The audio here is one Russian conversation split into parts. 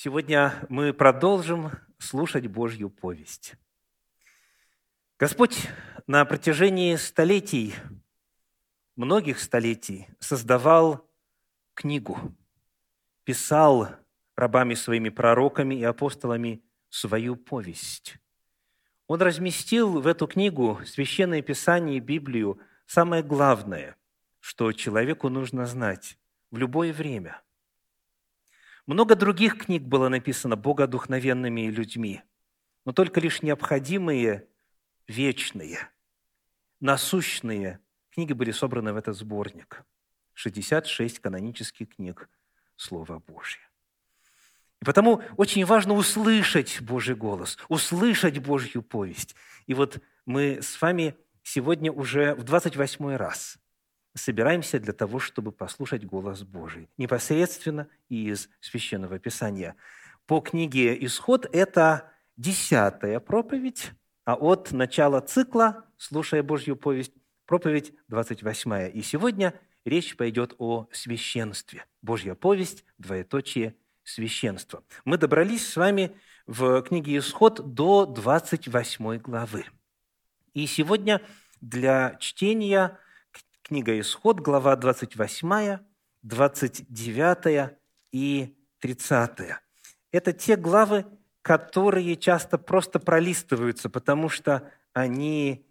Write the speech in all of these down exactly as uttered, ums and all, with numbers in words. Сегодня мы продолжим слушать Божью повесть. Господь на протяжении столетий, многих столетий, создавал книгу, писал рабами своими, пророками и апостолами свою повесть. Он разместил в эту книгу, Священное Писание и Библию, самое главное, что человеку нужно знать в любое время. Много других книг было написано богодухновенными людьми, но только лишь необходимые, вечные, насущные книги были собраны в этот сборник. шестьдесят шесть канонических книг Слова Божия. И потому очень важно услышать Божий голос, услышать Божью повесть. И вот мы с вами сегодня уже в двадцать восьмой раз собираемся для того, чтобы послушать голос Божий непосредственно из Священного Писания. По книге «Исход» это десятая проповедь, а от начала цикла «Слушая Божью повесть» проповедь двадцать восьмая. И сегодня речь пойдет о священстве. Божья повесть, двоеточие, священство. Мы добрались с вами в книге «Исход» до двадцать восьмой главы. И сегодня для чтения книга «Исход», глава двадцать восьмая, двадцать девятая и тридцатая. Это те главы, которые часто просто пролистываются, потому что они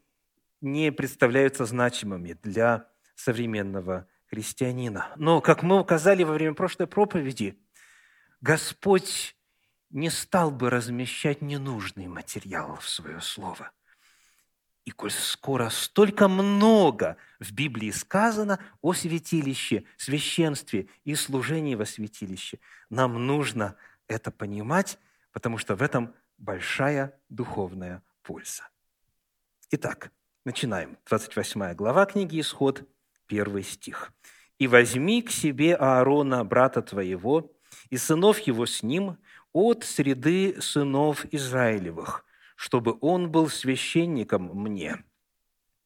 не представляются значимыми для современного христианина. Но, как мы указали во время прошлой проповеди, Господь не стал бы размещать ненужный материал в свое слово. И коль скоро столько много в Библии сказано о святилище, священстве и служении во святилище, нам нужно это понимать, потому что в этом большая духовная польза. Итак, начинаем. двадцать восьмая глава книги «Исход», первый стих. «И возьми к себе Аарона, брата твоего, и сынов его с ним от среды сынов Израилевых, чтобы он был священником мне,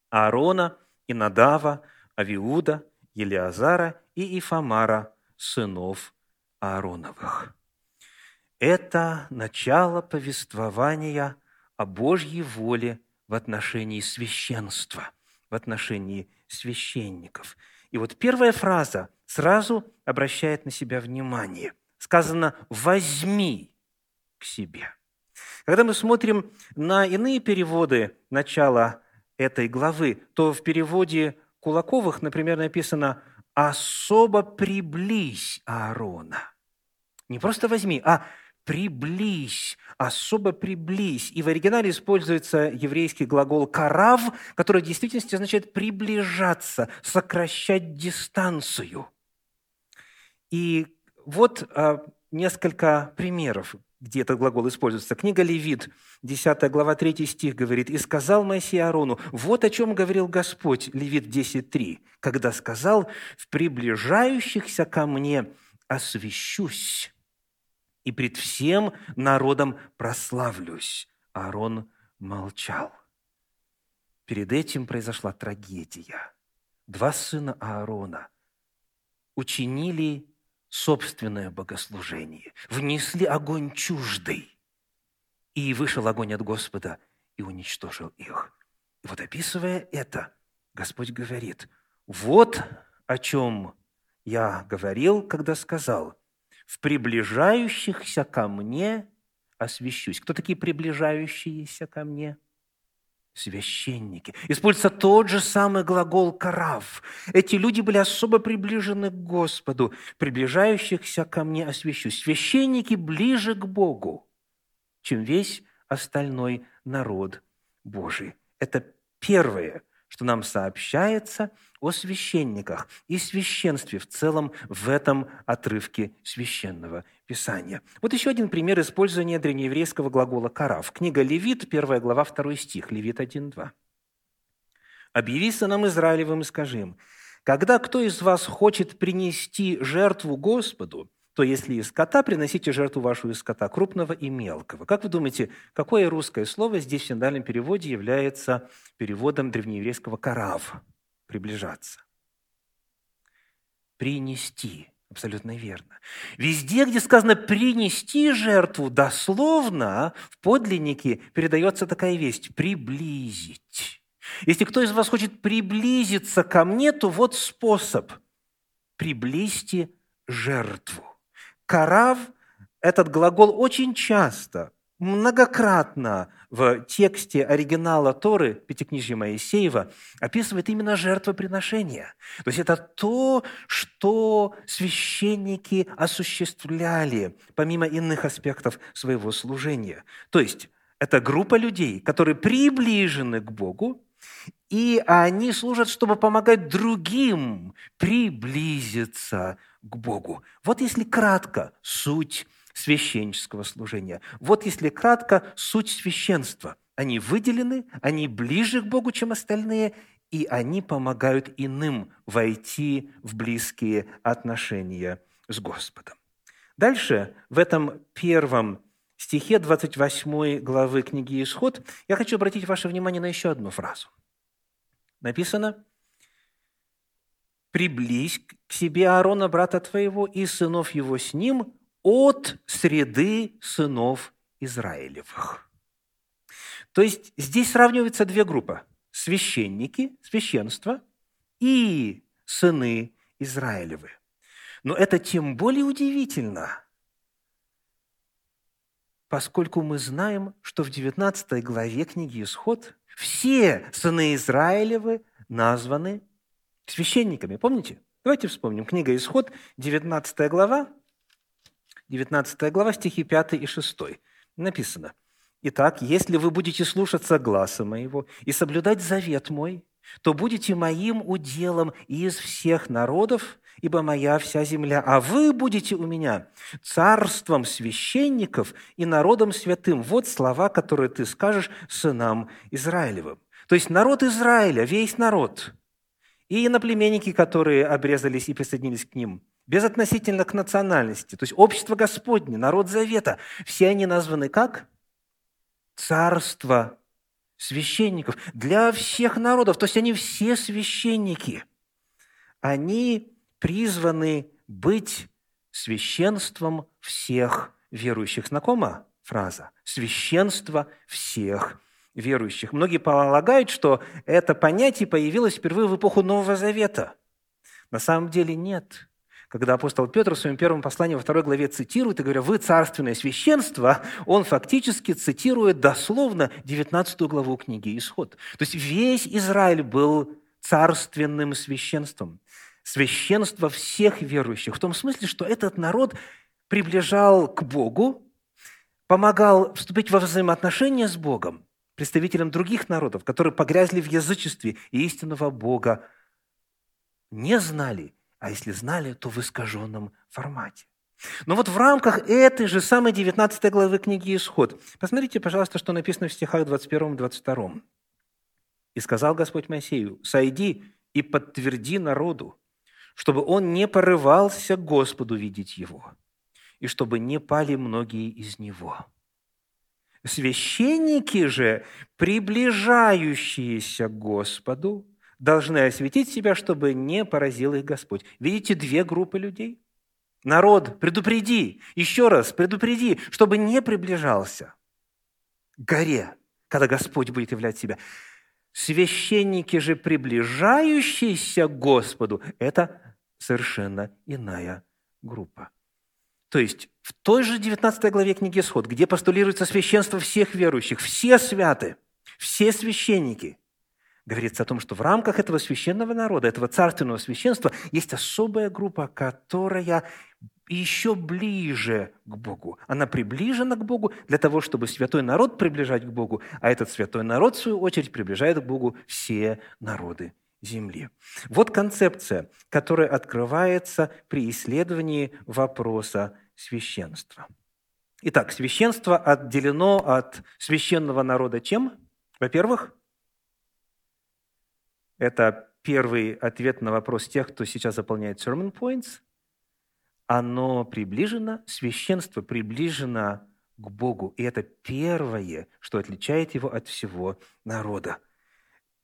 Аарона и Надава, Авиуда, Елиазара и Ифамара, сынов Аароновых». Это начало повествования о Божьей воле в отношении священства, в отношении священников. И вот первая фраза сразу обращает на себя внимание. Сказано «возьми к себе». Когда мы смотрим на иные переводы начала этой главы, то в переводе Кулаковых, например, написано «особо приблизь Аарона». Не просто возьми, а «приблизь», «особо приблизь». И в оригинале используется еврейский глагол «карав», который в действительности означает «приближаться», «сокращать дистанцию». И вот а, несколько примеров, где этот глагол используется. Книга «Левит», десятая глава, третий стих говорит, «И сказал Моисей Аарону, вот о чем говорил Господь», Левит десять три, «когда сказал, в приближающихся ко мне освящусь, и пред всем народом прославлюсь». Аарон молчал. Перед этим произошла трагедия. Два сына Аарона учинили собственное богослужение, внесли огонь чуждый, и вышел огонь от Господа и уничтожил их. И вот описывая это, Господь говорит, вот о чем я говорил, когда сказал, в приближающихся ко мне освящусь. Кто такие приближающиеся ко мне? Священники. Используется тот же самый глагол «карав». Эти люди были особо приближены к Господу. «Приближающихся ко мне освящусь». Священники ближе к Богу, чем весь остальной народ Божий. Это первое, что нам сообщается о священниках и священстве в целом в этом отрывке Священного Писания. Вот еще один пример использования древнееврейского глагола «карав». Книга «Левит», первая глава, второй стих, Левит один два. «Объяви сынам Израилевым и скажи им, когда кто из вас хочет принести жертву Господу, то если из скота, приносите жертву вашу из скота, крупного и мелкого». Как вы думаете, какое русское слово здесь в синодальном переводе является переводом древнееврейского «карав» – «приближаться»? «Принести Абсолютно верно. Везде, где сказано «принести жертву», дословно в подлиннике передается такая весть – «приблизить». Если кто из вас хочет приблизиться ко мне, то вот способ – «приблизьте жертву». «Карав» – этот глагол очень часто, многократно в тексте оригинала Торы, Пятикнижия Моисеева, описывает именно жертвоприношение. То есть это то, что священники осуществляли, помимо иных аспектов своего служения. То есть это группа людей, которые приближены к Богу, и они служат, чтобы помогать другим приблизиться к Богу. Вот если кратко суть священнического служения. Вот если кратко суть священства. Они выделены, они ближе к Богу, чем остальные, и они помогают иным войти в близкие отношения с Господом. Дальше, в этом первом стихе двадцать восьмой главы книги «Исход», я хочу обратить ваше внимание на еще одну фразу. Написано: «Приблизь к себе Аарона, брата твоего, и сынов его с ним, от среды сынов Израилевых». То есть здесь сравниваются две группы – священники, священство и сыны Израилевы. Но это тем более удивительно, поскольку мы знаем, что в девятнадцатой главе книги «Исход» все сыны Израилевы названы священниками. Помните? Давайте вспомним. Книга «Исход», девятнадцатая глава, девятнадцатая глава, стихи пятый и шестой. Написано: «Итак, если вы будете слушаться гласа моего и соблюдать завет мой, то будете моим уделом из всех народов, ибо моя вся земля, а вы будете у меня царством священников и народом святым». Вот слова, которые ты скажешь сынам Израилевым. То есть народ Израиля, весь народ, и иноплеменники, которые обрезались и присоединились к ним, безотносительно к национальности, то есть общество Господне, народ Завета, все они названы как царство священников для всех народов, то есть они все священники. Они призваны быть священством всех верующих. Знакома фраза? Священство всех верующих. Многие полагают, что это понятие появилось впервые в эпоху Нового Завета. На самом деле нет. Когда апостол Петр в своем первом послании во второй главе цитирует и говорит: «Вы царственное священство», он фактически цитирует дословно девятнадцатую главу книги «Исход». То есть весь Израиль был царственным священством, священство всех верующих, в том смысле, что этот народ приближал к Богу, помогал вступить во взаимоотношения с Богом, представителям других народов, которые погрязли в язычестве и истинного Бога не знали, а если знали, то в искаженном формате. Но вот в рамках этой же самой девятнадцатой главы книги «Исход» посмотрите, пожалуйста, что написано в стихах двадцать первом и двадцать втором. «И сказал Господь Моисею: сойди и подтверди народу, чтобы он не порывался Господу видеть его, и чтобы не пали многие из него». Священники же, приближающиеся к Господу, должны осветить себя, чтобы не поразил их Господь. Видите, две группы людей? Народ, предупреди, еще раз предупреди, чтобы не приближался к горе, когда Господь будет являть себя. Священники же, приближающиеся к Господу, это совершенно иная группа. То есть в той же девятнадцатой главе книги «Исход», где постулируется священство всех верующих, все святы, все священники, говорится о том, что в рамках этого священного народа, этого царственного священства, есть особая группа, которая еще ближе к Богу. Она приближена к Богу для того, чтобы святой народ приближать к Богу, а этот святой народ, в свою очередь, приближает к Богу все народы земли. Вот концепция, которая открывается при исследовании вопроса священства. Итак, священство отделено от священного народа чем? Во-первых, это первый ответ на вопрос тех, кто сейчас заполняет sermon points. Оно приближено, священство приближено к Богу. И это первое, что отличает его от всего народа.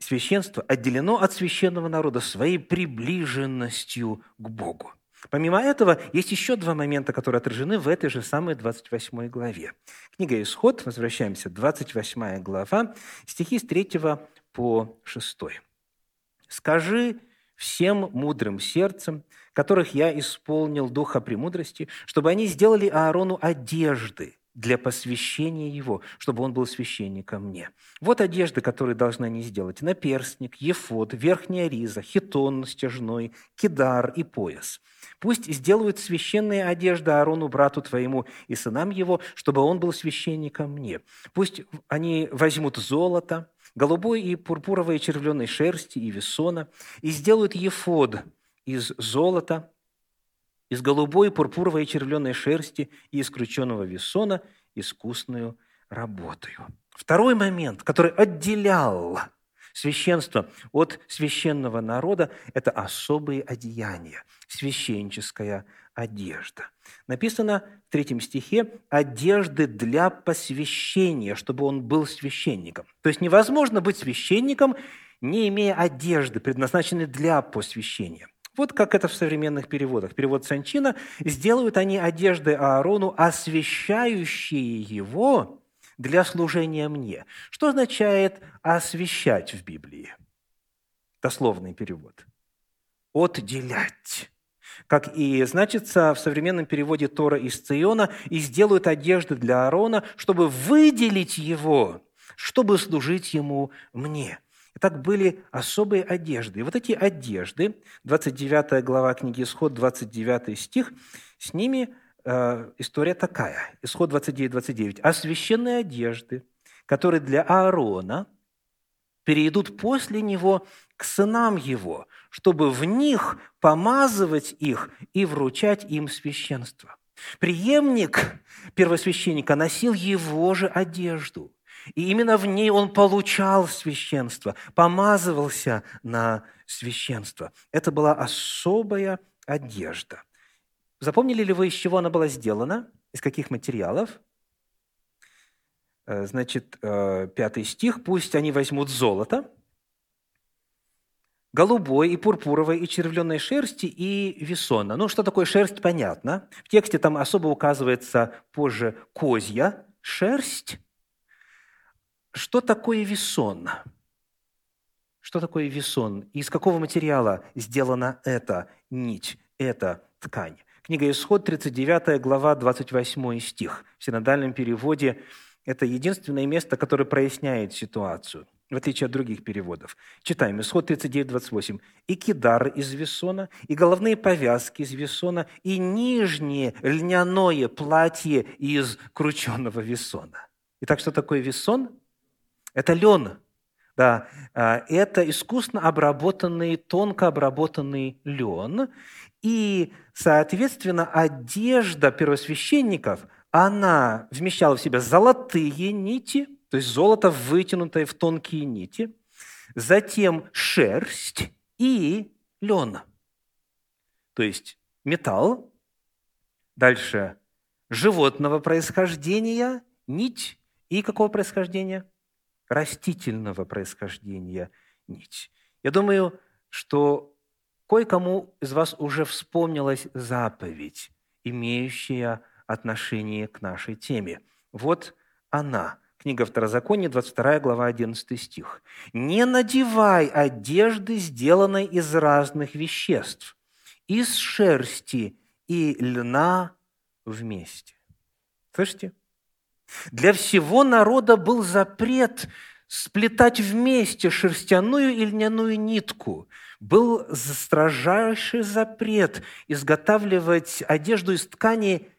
Священство отделено от священного народа своей приближенностью к Богу. Помимо этого, есть еще два момента, которые отражены в этой же самой двадцать восьмой главе. Книга «Исход», возвращаемся, двадцать восьмая глава, стихи с третьего по шестой. «Скажи всем мудрым сердцем, которых я исполнил духа премудрости, чтобы они сделали Аарону одежды для посвящения его, чтобы он был священником мне. Вот одежды, которые должны они сделать: наперстник, ефод, верхняя риза, хитон стяжной, кидар и пояс. Пусть сделают священные одежды Аарону, брату твоему, и сынам его, чтобы он был священником мне. Пусть они возьмут золото, голубой и пурпуровой червленой шерсти и весона, и сделают ефод из золота, из голубой, пурпуровой и червленой шерсти и из крученого весона, искусную работою». Второй момент, который отделял священство от священного народа, это особые одеяния, священческая одежда. Написано в третьем стихе: «одежды для посвящения, чтобы он был священником». То есть невозможно быть священником, не имея одежды, предназначенной для посвящения. Вот как это в современных переводах. Перевод Санчина: «сделают они одежды Аарону, освящающие его для служения мне». Что означает «освящать» в Библии? Дословный перевод. «Отделять». Как и значится в современном переводе Тора из Циона: «и сделают одежды для Аарона, чтобы выделить его, чтобы служить ему мне». Итак, были особые одежды. И вот эти одежды, двадцать девятая глава книги «Исход», двадцать девятый стих, с ними э, история такая. Исход двадцать девять двадцать девять. «А священные одежды, которые для Аарона, перейдут после него к сынам его, чтобы в них помазывать их и вручать им священство». Преемник первосвященника носил его же одежду. И именно в ней он получал священство, помазывался на священство. Это была особая одежда. Запомнили ли вы, из чего она была сделана? Из каких материалов? Значит, пятый стих. «Пусть они возьмут золото, голубой и пурпуровой и червленой шерсти и весона». Ну, что такое шерсть, понятно. В тексте там особо указывается позже козья шерсть. Что такое весон? Что такое весон? Из какого материала сделана эта нить, эта ткань? Книга «Исход», тридцать девятая глава, двадцать восьмой стих. В синодальном переводе это единственное место, которое проясняет ситуацию, в отличие от других переводов. Читаем «Исход» тридцать девять двадцать восемь. «И кидар из весона, и головные повязки из весона, и нижнее льняное платье из крученого весона». Итак, что такое весон? Это лен, да, это искусно обработанный, тонко обработанный лен, и, соответственно, одежда первосвященников, она вмещала в себя золотые нити, то есть золото, вытянутое в тонкие нити, затем шерсть и лен, то есть металл, дальше животного происхождения, нить и какого происхождения? Растительного происхождения нить. Я думаю, что кое-кому из вас уже вспомнилась заповедь, имеющая отношение к нашей теме. Вот она, книга Второзакония, двадцать вторая глава, одиннадцатый стих. «Не надевай одежды, сделанной из разных веществ, из шерсти и льна вместе». Слышите? Для всего народа был запрет сплетать вместе шерстяную и льняную нитку. Был строжайший запрет изготавливать одежду из ткани,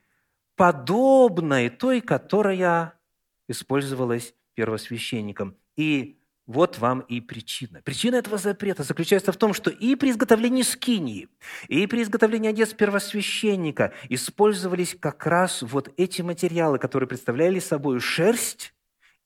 подобной той, которая использовалась первосвященником. И вот вам и причина. Причина этого запрета заключается в том, что и при изготовлении скинии, и при изготовлении одежды первосвященника использовались как раз вот эти материалы, которые представляли собой шерсть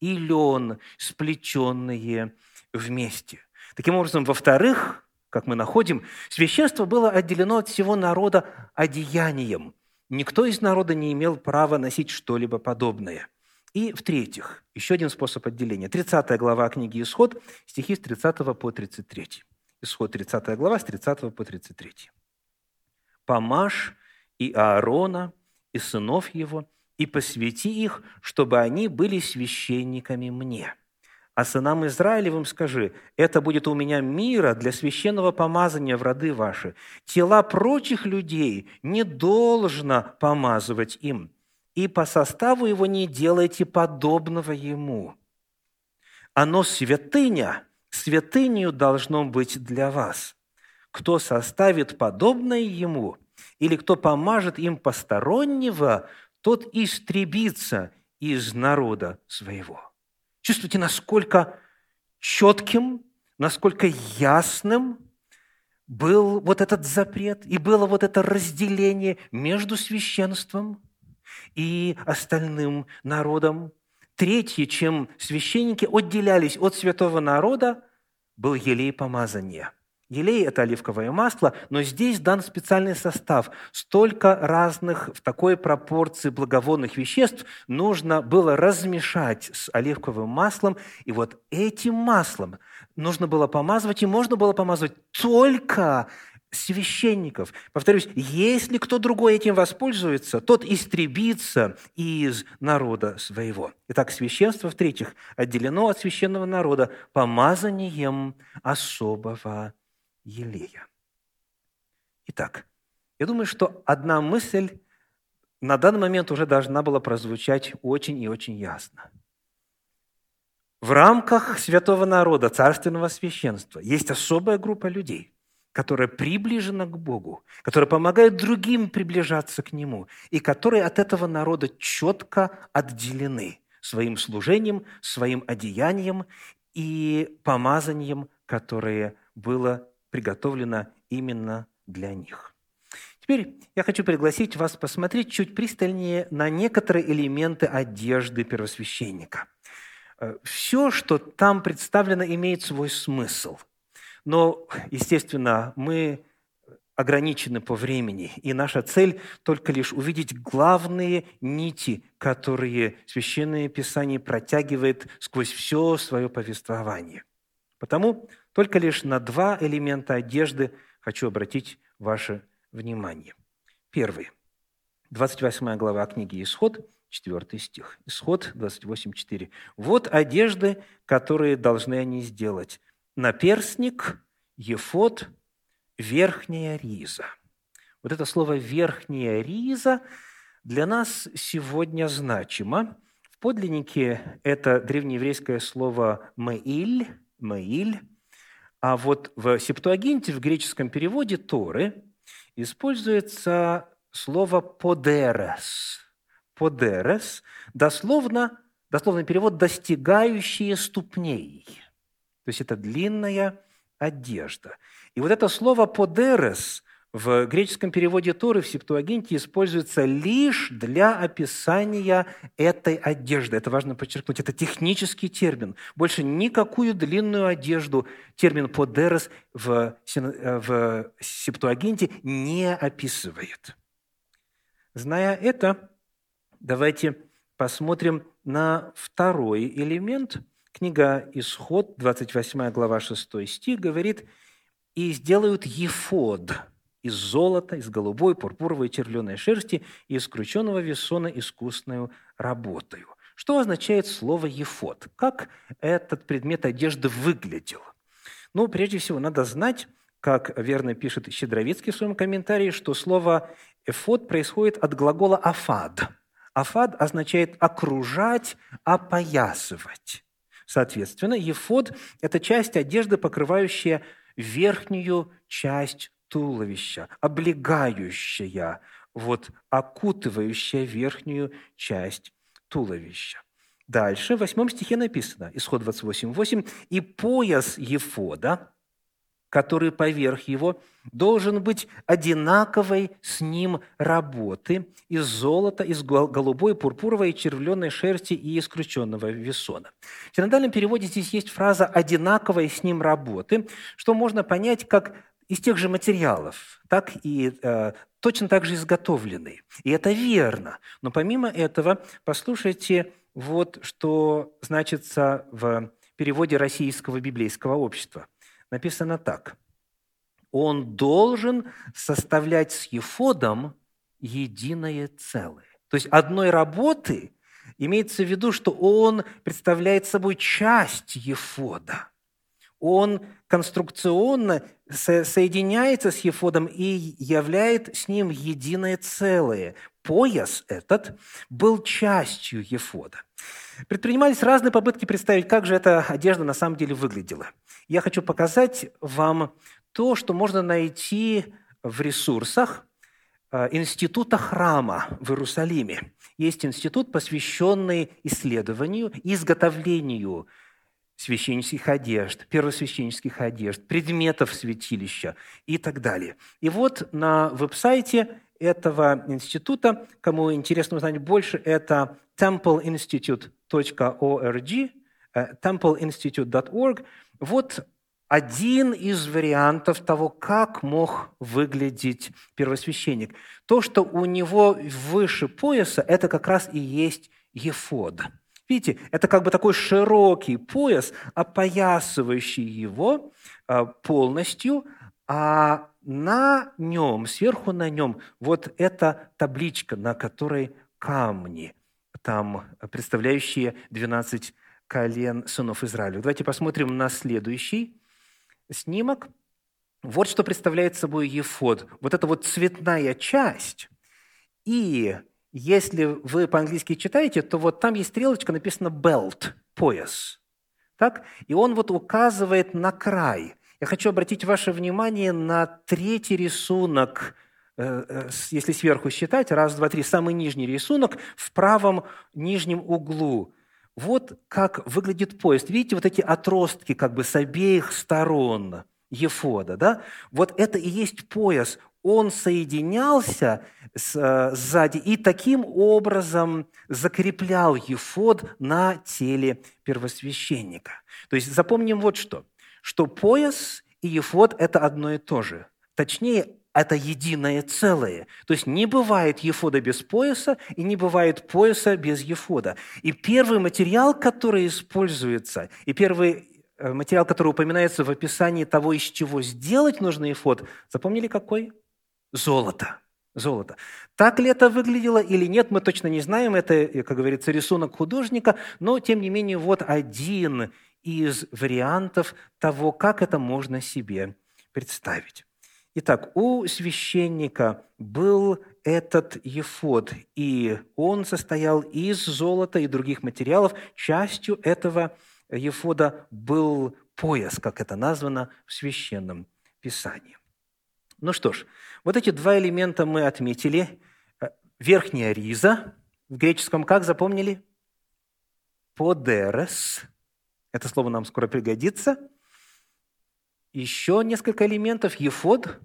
и лен, сплетенные вместе. Таким образом, во-вторых, как мы находим, священство было отделено от всего народа одеянием. Никто из народа не имел права носить что-либо подобное. И, в-третьих, еще один способ отделения. тридцатая глава книги «Исход», стихи с тридцатого по тридцать третий. Исход, тридцатая глава, с тридцатого по тридцать третий. помажь и Аарона, и сынов его, и посвяти их, чтобы они были священниками мне. А сынам Израилевым скажи, это будет у меня мира для священного помазания в роды ваши. Тела прочих людей не должно помазывать им, и по составу его не делайте подобного ему. Оно святыня, святынею должно быть для вас. Кто составит подобное ему, или кто помажет им постороннего, тот истребится из народа своего». Чувствуете, насколько четким, насколько ясным был вот этот запрет и было вот это разделение между священством и остальным народом. Третье, чем священники отделялись от святого народа, был елей помазания. Елей – это оливковое масло, но здесь дан специальный состав. Столько разных в такой пропорции благовонных веществ нужно было размешать с оливковым маслом, и вот этим маслом нужно было помазывать, и можно было помазывать только священников. Повторюсь, если кто другой этим воспользуется, тот истребится из народа своего. Итак, священство, в-третьих, отделено от священного народа помазанием особого елея. Итак, я думаю, что одна мысль на данный момент уже должна была прозвучать очень и очень ясно. В рамках святого народа, царственного священства, есть особая группа людей, которая приближена к Богу, которая помогает другим приближаться к Нему, и которые от этого народа четко отделены своим служением, своим одеянием и помазанием, которое было приготовлено именно для них. Теперь я хочу пригласить вас посмотреть чуть пристальнее на некоторые элементы одежды первосвященника. Все, что там представлено, имеет свой смысл. Но, естественно, мы ограничены по времени, и наша цель только лишь увидеть главные нити, которые Священное Писание протягивает сквозь все свое повествование. Потому только лишь на два элемента одежды хочу обратить ваше внимание. Первый. двадцать восьмая глава книги «Исход», четвёртый стих. Исход двадцать восемь, четыре. «Вот одежды, которые должны они сделать. Наперстник, ефод, верхняя риза». Вот это слово «верхняя риза» для нас сегодня значимо. В подлиннике это древнееврейское слово «меиль», «меиль». А вот в Септуагинте, в греческом переводе Торы, используется слово «подерес». «Подерес» – дословно, дословный перевод «достигающие ступней». То есть это длинная одежда. И вот это слово «подерес» в греческом переводе Торы, в Септуагинте, используется лишь для описания этой одежды. Это важно подчеркнуть, это технический термин. Больше никакую длинную одежду термин «подерес» в, в Септуагинте не описывает. Зная это, давайте посмотрим на второй элемент. Книга «Исход», двадцать восьмая глава, шестой стих, говорит: «И сделают ефод из золота, из голубой, пурпуровой, червленой шерсти и из крученного весона искусною работою». Что означает слово «ефод»? Как этот предмет одежды выглядел? Ну, прежде всего, надо знать, как верно пишет Щедровицкий в своем комментарии, что слово «эфод» происходит от глагола «афад». «Афад» означает «окружать», «опоясывать». Соответственно, ефод – это часть одежды, покрывающая верхнюю часть туловища, облегающая, вот, окутывающая верхнюю часть туловища. Дальше, в восьмом стихе написано, Исход двадцать восемь, восемь, «И пояс ефода, который поверх его, должен быть одинаковой с ним работы из золота, из голубой, пурпуровой и червленой шерсти и из крученного весона». В синодальном переводе здесь есть фраза «одинаковой с ним работы», что можно понять как из тех же материалов, так и э, точно так же изготовленные. И это верно. Но помимо этого, послушайте, вот что значится в переводе Российского библейского общества. Написано так. он должен составлять с ефодом единое целое. То есть одной работы имеется в виду, что он представляет собой часть ефода. Он конструкционно со- соединяется с ефодом и являет с ним единое целое. Пояс этот был частью ефода. Предпринимались разные попытки представить, как же эта одежда на самом деле выглядела. Я хочу показать вам то, что можно найти в ресурсах Института храма в Иерусалиме. Есть институт, посвященный исследованию и изготовлению священнических одежд, первосвященнических одежд, предметов святилища и так далее. И вот на веб-сайте этого института, кому интересно узнать больше, это temple institute dot org, temple institute dot org. Вот один из вариантов того, как мог выглядеть первосвященник. То, что у него выше пояса, это как раз и есть ефод. Видите, это как бы такой широкий пояс, опоясывающий его полностью, а на нем, сверху на нем, вот эта табличка, на которой камни, там представляющие двенадцать колен сынов Израиля. Давайте посмотрим на следующий снимок. Вот что представляет собой ефод. Вот эта вот цветная часть. И если вы по-английски читаете, то вот там есть стрелочка, написано belt, пояс. Так? И он вот указывает на край. Я хочу обратить ваше внимание на третий рисунок, если сверху считать, раз, два, три, самый нижний рисунок в правом нижнем углу. Вот как выглядит пояс. Видите, вот эти отростки как бы с обеих сторон ефода, да? Вот это и есть пояс. Он соединялся с, э, сзади и таким образом закреплял ефод на теле первосвященника. То есть запомним вот что, что пояс и ефод – это одно и то же. Точнее, это единое целое. То есть не бывает ефода без пояса и не бывает пояса без ефода. И первый материал, который используется, и первый материал, который упоминается в описании того, из чего сделать нужно ефод, запомнили какой? Золото. Золото. Так ли это выглядело или нет, мы точно не знаем. Это, как говорится, рисунок художника, но, тем не менее, вот один из вариантов того, как это можно себе представить. Итак, у священника был этот ефод, и он состоял из золота и других материалов. Частью этого ефода был пояс, как это названо в Священном Писании. Ну что ж, вот эти два элемента мы отметили. Верхняя риза, в греческом как запомнили? Подерес. Это слово нам скоро пригодится. Еще несколько элементов. Ефод,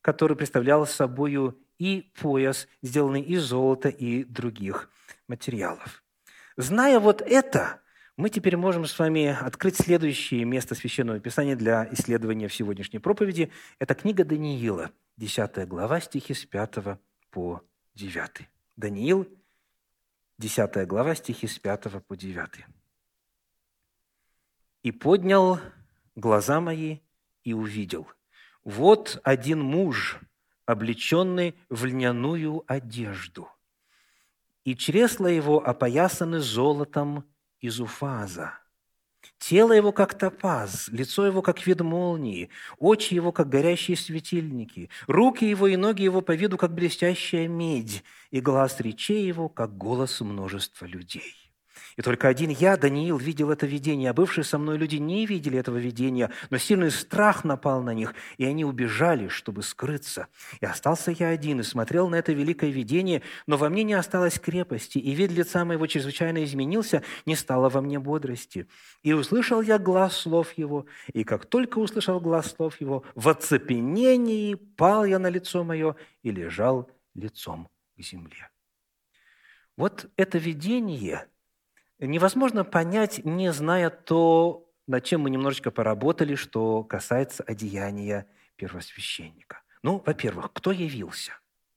который представлял собою и пояс, сделанный из золота и других материалов. Зная вот это, мы теперь можем с вами открыть следующее место Священного Писания для исследования в сегодняшней проповеди. Это книга Даниила, десятая глава, стихи с пятого по девятый. Даниил, десятая глава, стихи с пятого по девятый. «И поднял глаза мои, и увидел. Вот один муж, облеченный в льняную одежду, и чресла его опоясаны золотом из уфаза. Тело его, как топаз, лицо его, как вид молнии, очи его, как горящие светильники, руки его и ноги его по виду, как блестящая медь, и глаз речей его, как голос множества людей. И только один я, Даниил, видел это видение, а бывшие со мной люди не видели этого видения, но сильный страх напал на них, и они убежали, чтобы скрыться. И остался я один, и смотрел на это великое видение, но во мне не осталось крепости, и вид лица моего чрезвычайно изменился, не стало во мне бодрости. И услышал я глас слов его, и как только услышал глас слов его, в оцепенении пал я на лицо мое и лежал лицом к земле». Вот это видение невозможно понять, не зная то, над чем мы немножечко поработали, что касается одеяния первосвященника. Ну, во-первых, кто явился?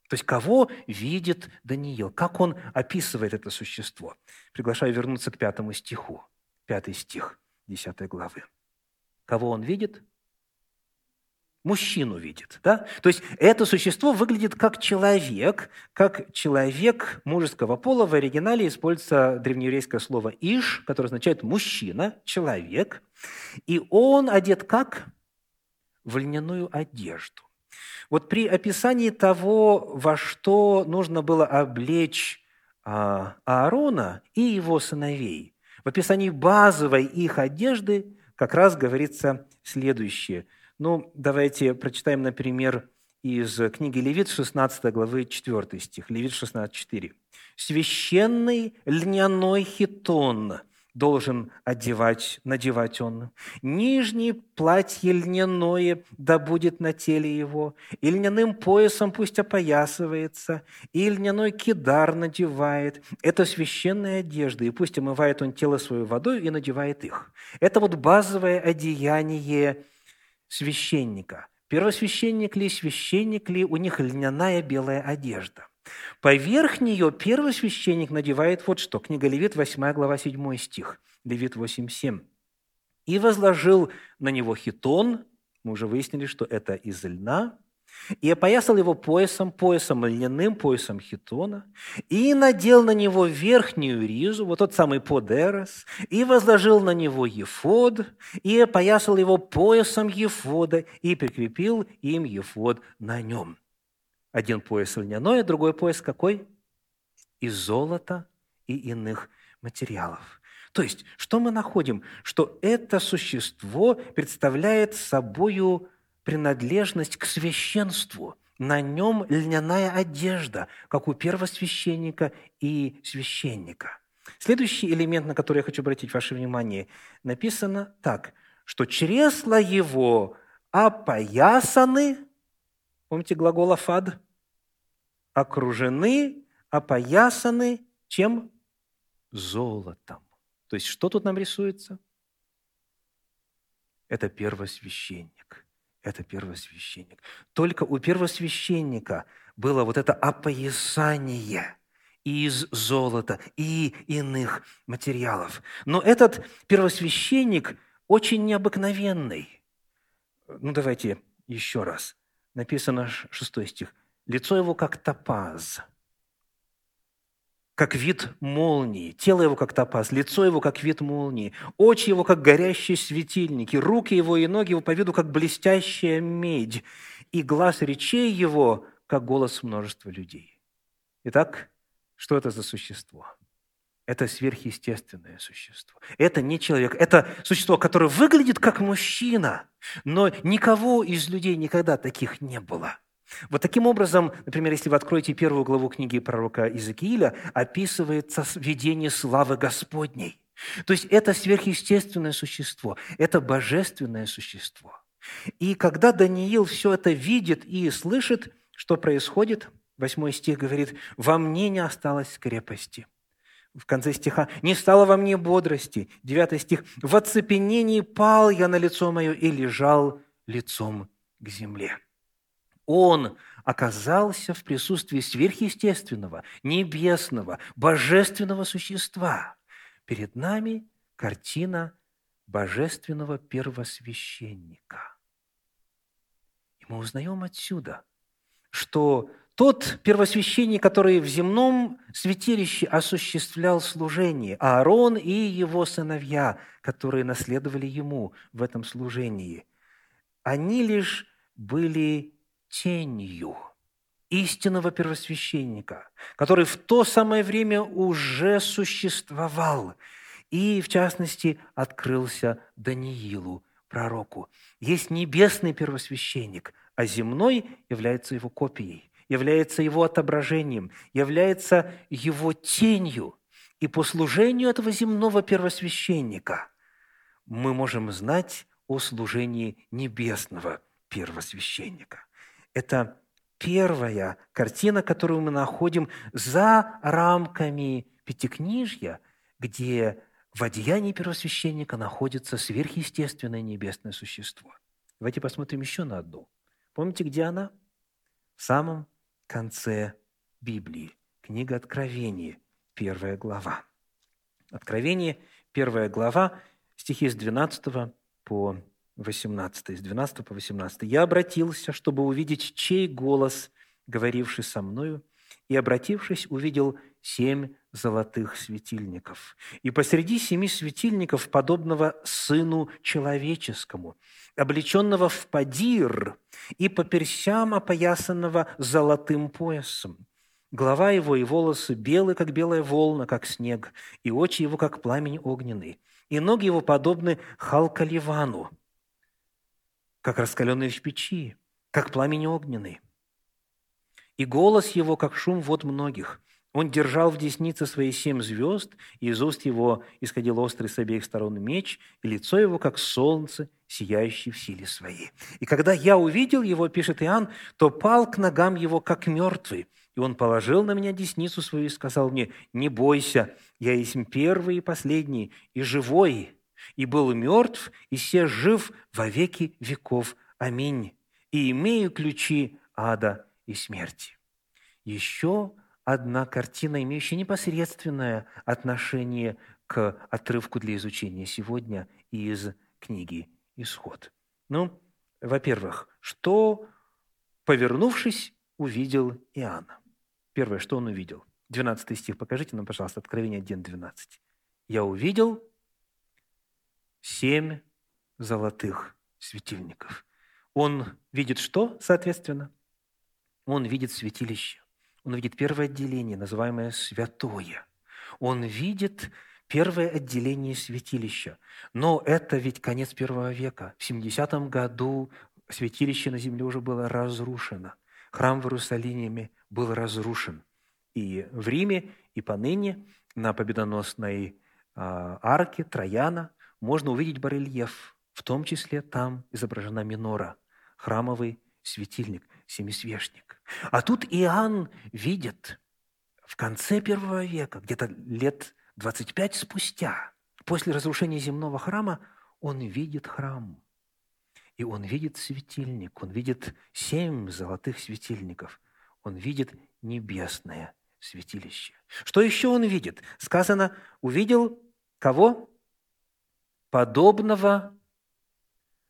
То есть кого видит Даниил? Как он описывает это существо? Приглашаю вернуться к пятому стиху. Пятый стих десятой главы. Кого он видит? мужчину видит. Да? То есть это существо выглядит как человек, как человек мужеского пола. В оригинале используется древнееврейское слово «иш», которое означает «мужчина», «человек». И он одет как? В льняную одежду. Вот при описании того, во что нужно было облечь Аарона и его сыновей, в описании базовой их одежды как раз говорится следующее. Ну, давайте прочитаем, например, из книги Левит, шестнадцатой главы, четвёртый стих, Левит шестнадцать четыре. «Священный льняной хитон должен одевать, надевать он. Нижнее платье льняное да будет на теле его, и льняным поясом пусть опоясывается, и льняной кидар надевает. Это священная одежда, и пусть омывает он тело свое водой и надевает их». Это вот базовое одеяние священника. Первосвященник ли, священник ли, у них льняная белая одежда. Поверх нее первосвященник надевает вот что. Книга Левит, восьмая глава, седьмой стих. Левит восемь семь. «И возложил на него хитон». Мы уже выяснили, что это из льна. «И опоясал его поясом, поясом льняным, поясом хитона. И надел на него верхнюю ризу», вот тот самый подерос, «и возложил на него ефод, и опоясал его поясом ефода, и прикрепил им ефод на нем». Один пояс льняной, другой пояс какой? Из золота и иных материалов. То есть, что мы находим? Что это существо представляет собою принадлежность к священству. На нем льняная одежда, как у первосвященника и священника. Следующий элемент, на который я хочу обратить ваше внимание, написано так, что чресла его опоясаны, помните глагол «афад»? «Окружены, опоясаны» чем? Золотом. То есть что тут нам рисуется? Это первосвященник. Это первосвященник. Только у первосвященника было вот это опоясание из золота и иных материалов. Но этот первосвященник очень необыкновенный. Ну, давайте еще раз. Написано, шестой стих, «Лицо его как топаз, как вид молнии, тело его как топаз, лицо его как вид молнии, очи его как горящие светильники, руки его и ноги его по виду как блестящая медь, и глаз речей его как голос множества людей». Итак, что это за существо? Это сверхъестественное существо. Это не человек. Это существо, которое выглядит как мужчина, но никого из людей никогда таких не было. Вот таким образом, например, если вы откроете первую главу книги пророка Иезекииля, описывается видение славы Господней. То есть это сверхъестественное существо, это божественное существо. И когда Даниил все это видит и слышит, что происходит, восьмой стих говорит, «Во мне не осталось крепости». В конце стиха «Не стало во мне бодрости». Девятый стих «В оцепенении пал я на лицо мое и лежал лицом к земле». Он оказался в присутствии сверхъестественного, небесного, божественного существа. Перед нами картина божественного первосвященника. И мы узнаем отсюда, что тот первосвященник, который в земном святилище осуществлял служение, Аарон и его сыновья, которые наследовали ему в этом служении, они лишь были тенью истинного первосвященника, который в то самое время уже существовал и, в частности, открылся Даниилу, пророку. Есть небесный первосвященник, а земной является его копией, является его отображением, является его тенью. И по служению этого земного первосвященника мы можем знать о служении небесного первосвященника. Это первая картина, которую мы находим за рамками Пятикнижья, где в одеянии первосвященника находится сверхъестественное небесное существо. Давайте посмотрим еще на одну. Помните, где она? В самом В конце Библии. Книга Откровения, первая глава. Откровение, первая глава, стихи с двенадцатого по восемнадцатый, с двенадцатого по восемнадцатый. «Я обратился, чтобы увидеть, чей голос, говоривший со мною, и, обратившись, увидел семь золотых светильников. И посреди семи светильников, подобного Сыну Человеческому, облеченного в подир и по персям опоясанного золотым поясом. Голова его и волосы белы, как белая волна, как снег, и очи его, как пламень огненный, и ноги его подобны халкаливану, как раскаленные в печи, как пламень огненный. И голос его, как шум вод многих. Он держал в деснице свои семь звезд, и из уст его исходил острый с обеих сторон меч, и лицо его, как солнце, сияющее в силе своей. И когда я увидел его, — пишет Иоанн, — то пал к ногам его, как мертвый. И он положил на меня десницу свою и сказал мне: не бойся, я есть первый и последний, и живой, и был мертв, и се жив во веки веков. Аминь. И имею ключи ада и смерти». Еще одна картина, имеющая непосредственное отношение к отрывку для изучения сегодня из книги «Исход». Ну, во-первых, что, повернувшись, увидел Иоанна? Первое, что он увидел. двенадцатый стих, покажите нам, пожалуйста, Откровение один двенадцать. «Я увидел семь золотых светильников». Он видит что, соответственно? Он видит святилище. Он видит первое отделение, называемое святое. Он видит первое отделение святилища. Но это ведь конец первого века. В семидесятом году святилище на земле уже было разрушено. Храм в Иерусалиме был разрушен. И в Риме, и поныне на победоносной арке Траяна можно увидеть барельеф. В том числе там изображена минора, храмовый светильник, семисвешник. А тут Иоанн видит в конце первого века, где-то лет двадцать пять спустя, после разрушения земного храма, он видит храм. И он видит светильник, он видит семь золотых светильников, он видит небесное святилище. Что еще он видит? Сказано, увидел кого? Подобного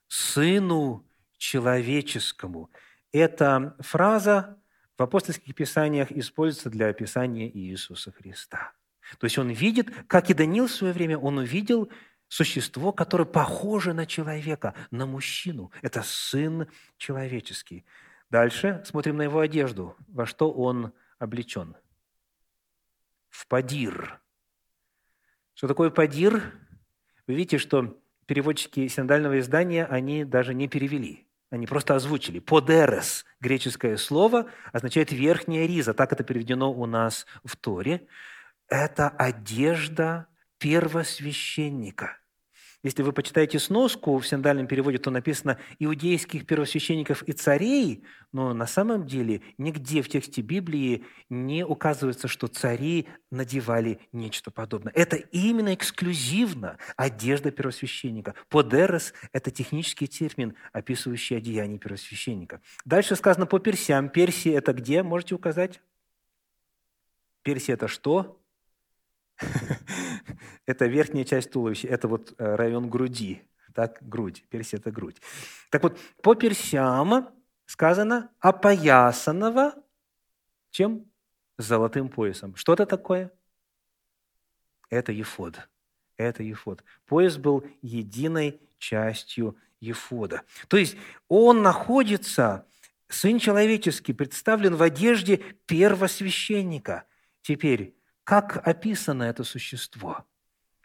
Сыну Человеческому. Эта фраза в апостольских писаниях используется для описания Иисуса Христа. То есть он видит, как и Даниил в свое время, он увидел существо, которое похоже на человека, на мужчину. Это Сын Человеческий. Дальше смотрим на его одежду. Во что он облечен? В подир. Что такое подир? Вы видите, что переводчики синодального издания, они даже не перевели. Они просто озвучили. «Подерес» – греческое слово, означает «верхняя риза». Так это переведено у нас в Торе. Это одежда первосвященника. Если вы почитаете сноску в синодальном переводе, то написано «иудейских первосвященников и царей», но на самом деле нигде в тексте Библии не указывается, что цари надевали нечто подобное. Это именно эксклюзивно одежда первосвященника. «Подерос» – это технический термин, описывающий одеяние первосвященника. Дальше сказано «по персям». Персии – это где? Можете указать? Персия – это что? Это верхняя часть туловища, это вот район груди, так, грудь, персия – это грудь. Так вот, по персям сказано «опоясанного» чем? Золотым поясом. Что это такое? Это ефод, это ефод. Пояс был единой частью ефода. То есть он находится, Сын Человеческий, представлен в одежде первосвященника. Теперь, как описано это существо?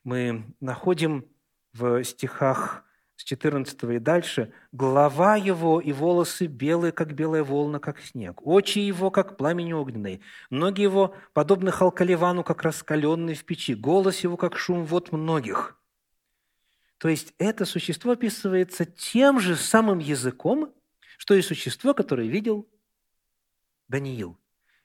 Мы находим в стихах с четырнадцатого и дальше: «Голова его и волосы белые, как белая волна, как снег, очи его, как пламень огненный, ноги его, подобны халкаливану, как раскаленные в печи, голос его, как шум вод многих». То есть это существо описывается тем же самым языком, что и существо, которое видел Даниил.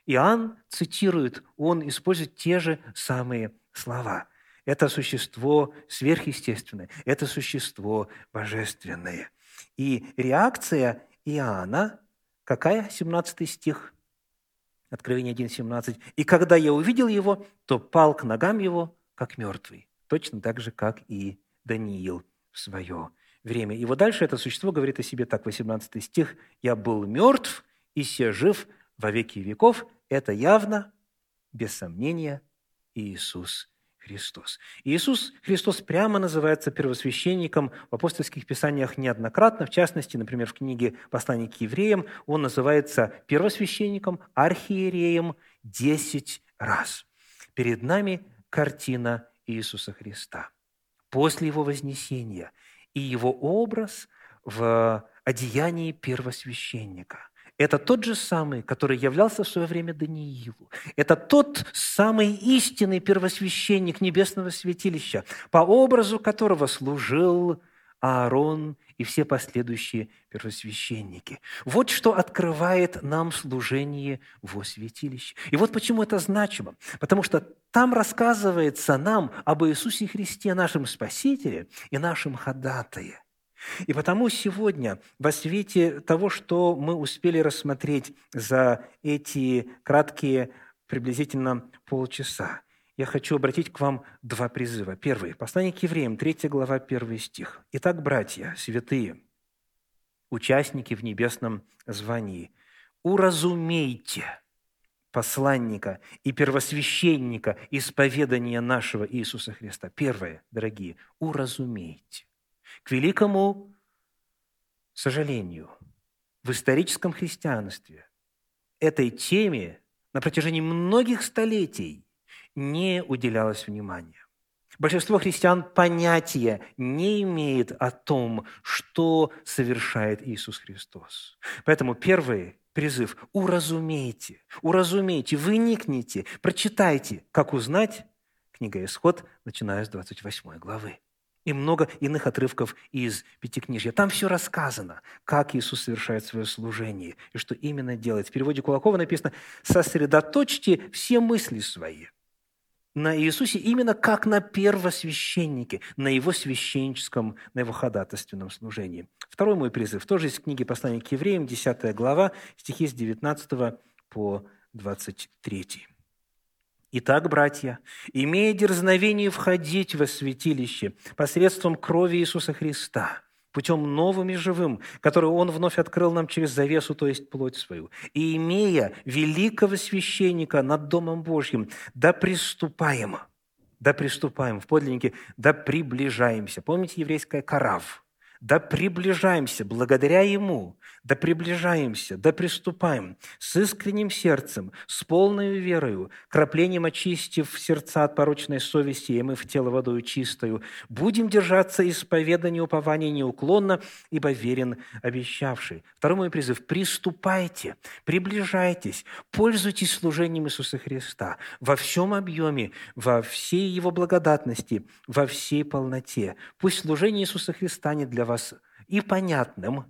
Иоанн цитирует, он использует те же самые слова. Это существо сверхъестественное, это существо божественное. И реакция Иоанна, какая? семнадцатый стих, Откровение один семнадцать. «И когда я увидел его, то пал к ногам его, как мертвый». Точно так же, как и Даниил в свое время. И вот дальше это существо говорит о себе так, восемнадцатый стих. «Я был мертв, и се жив во веки веков». Это явно, без сомнения, Иисус Христос. Иисус Христос прямо называется первосвященником в апостольских писаниях неоднократно. В частности, например, в книге «Послание к евреям» он называется первосвященником, архиереем десять раз. Перед нами картина Иисуса Христа после Его вознесения и Его образ в одеянии первосвященника. Это тот же самый, который являлся в свое время Даниилу. Это тот самый истинный первосвященник небесного святилища, по образу которого служил Аарон и все последующие первосвященники. Вот что открывает нам служение во святилище. И вот почему это значимо. Потому что там рассказывается нам об Иисусе Христе, нашем Спасителе и нашем ходатае. И потому сегодня, во свете того, что мы успели рассмотреть за эти краткие приблизительно полчаса, я хочу обратить к вам два призыва. Первый. Послание к евреям, третья глава, первый стих. «Итак, братья, святые, участники в небесном звании, уразумейте посланника и первосвященника исповедания нашего Иисуса Христа». Первое, дорогие, уразумейте. К великому сожалению, в историческом христианстве этой теме на протяжении многих столетий не уделялось внимания. Большинство христиан понятия не имеет о том, что совершает Иисус Христос. Поэтому первый призыв – уразумейте, уразумейте, выникните, прочитайте, как узнать, книга «Исход», начиная с двадцать восьмой главы. И много иных отрывков из Пятикнижья. Там все рассказано, как Иисус совершает свое служение и что именно делает. В переводе Кулакова написано: «Сосредоточьте все мысли свои на Иисусе именно как на первосвященнике, на Его священническом, на Его ходатайственном служении». Второй мой призыв тоже из книги «Послание к евреям», десятая глава, стихи с девятнадцатого по двадцать третий. «Итак, братья, имея дерзновение входить во святилище посредством крови Иисуса Христа, путем новым и живым, который Он вновь открыл нам через завесу, то есть плоть свою, и имея великого священника над Домом Божьим, да приступаем, да приступаем, в подлиннике, да приближаемся». Помните еврейское «карав»? «Да приближаемся благодаря Ему, да приближаемся, да приступаем с искренним сердцем, с полной верою, краплением очистив сердца от порочной совести, и мы в тело водою чистою, будем держаться исповедания упования неуклонно, ибо верен обещавший». Второй мой призыв – приступайте, приближайтесь, пользуйтесь служением Иисуса Христа во всем объеме, во всей Его благодатности, во всей полноте. Пусть служение Иисуса Христа не для вас и понятным,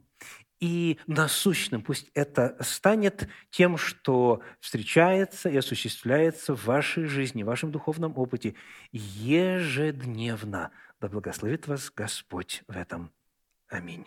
и насущным. Пусть это станет тем, что встречается и осуществляется в вашей жизни, в вашем духовном опыте ежедневно. Да благословит вас Господь в этом. Аминь.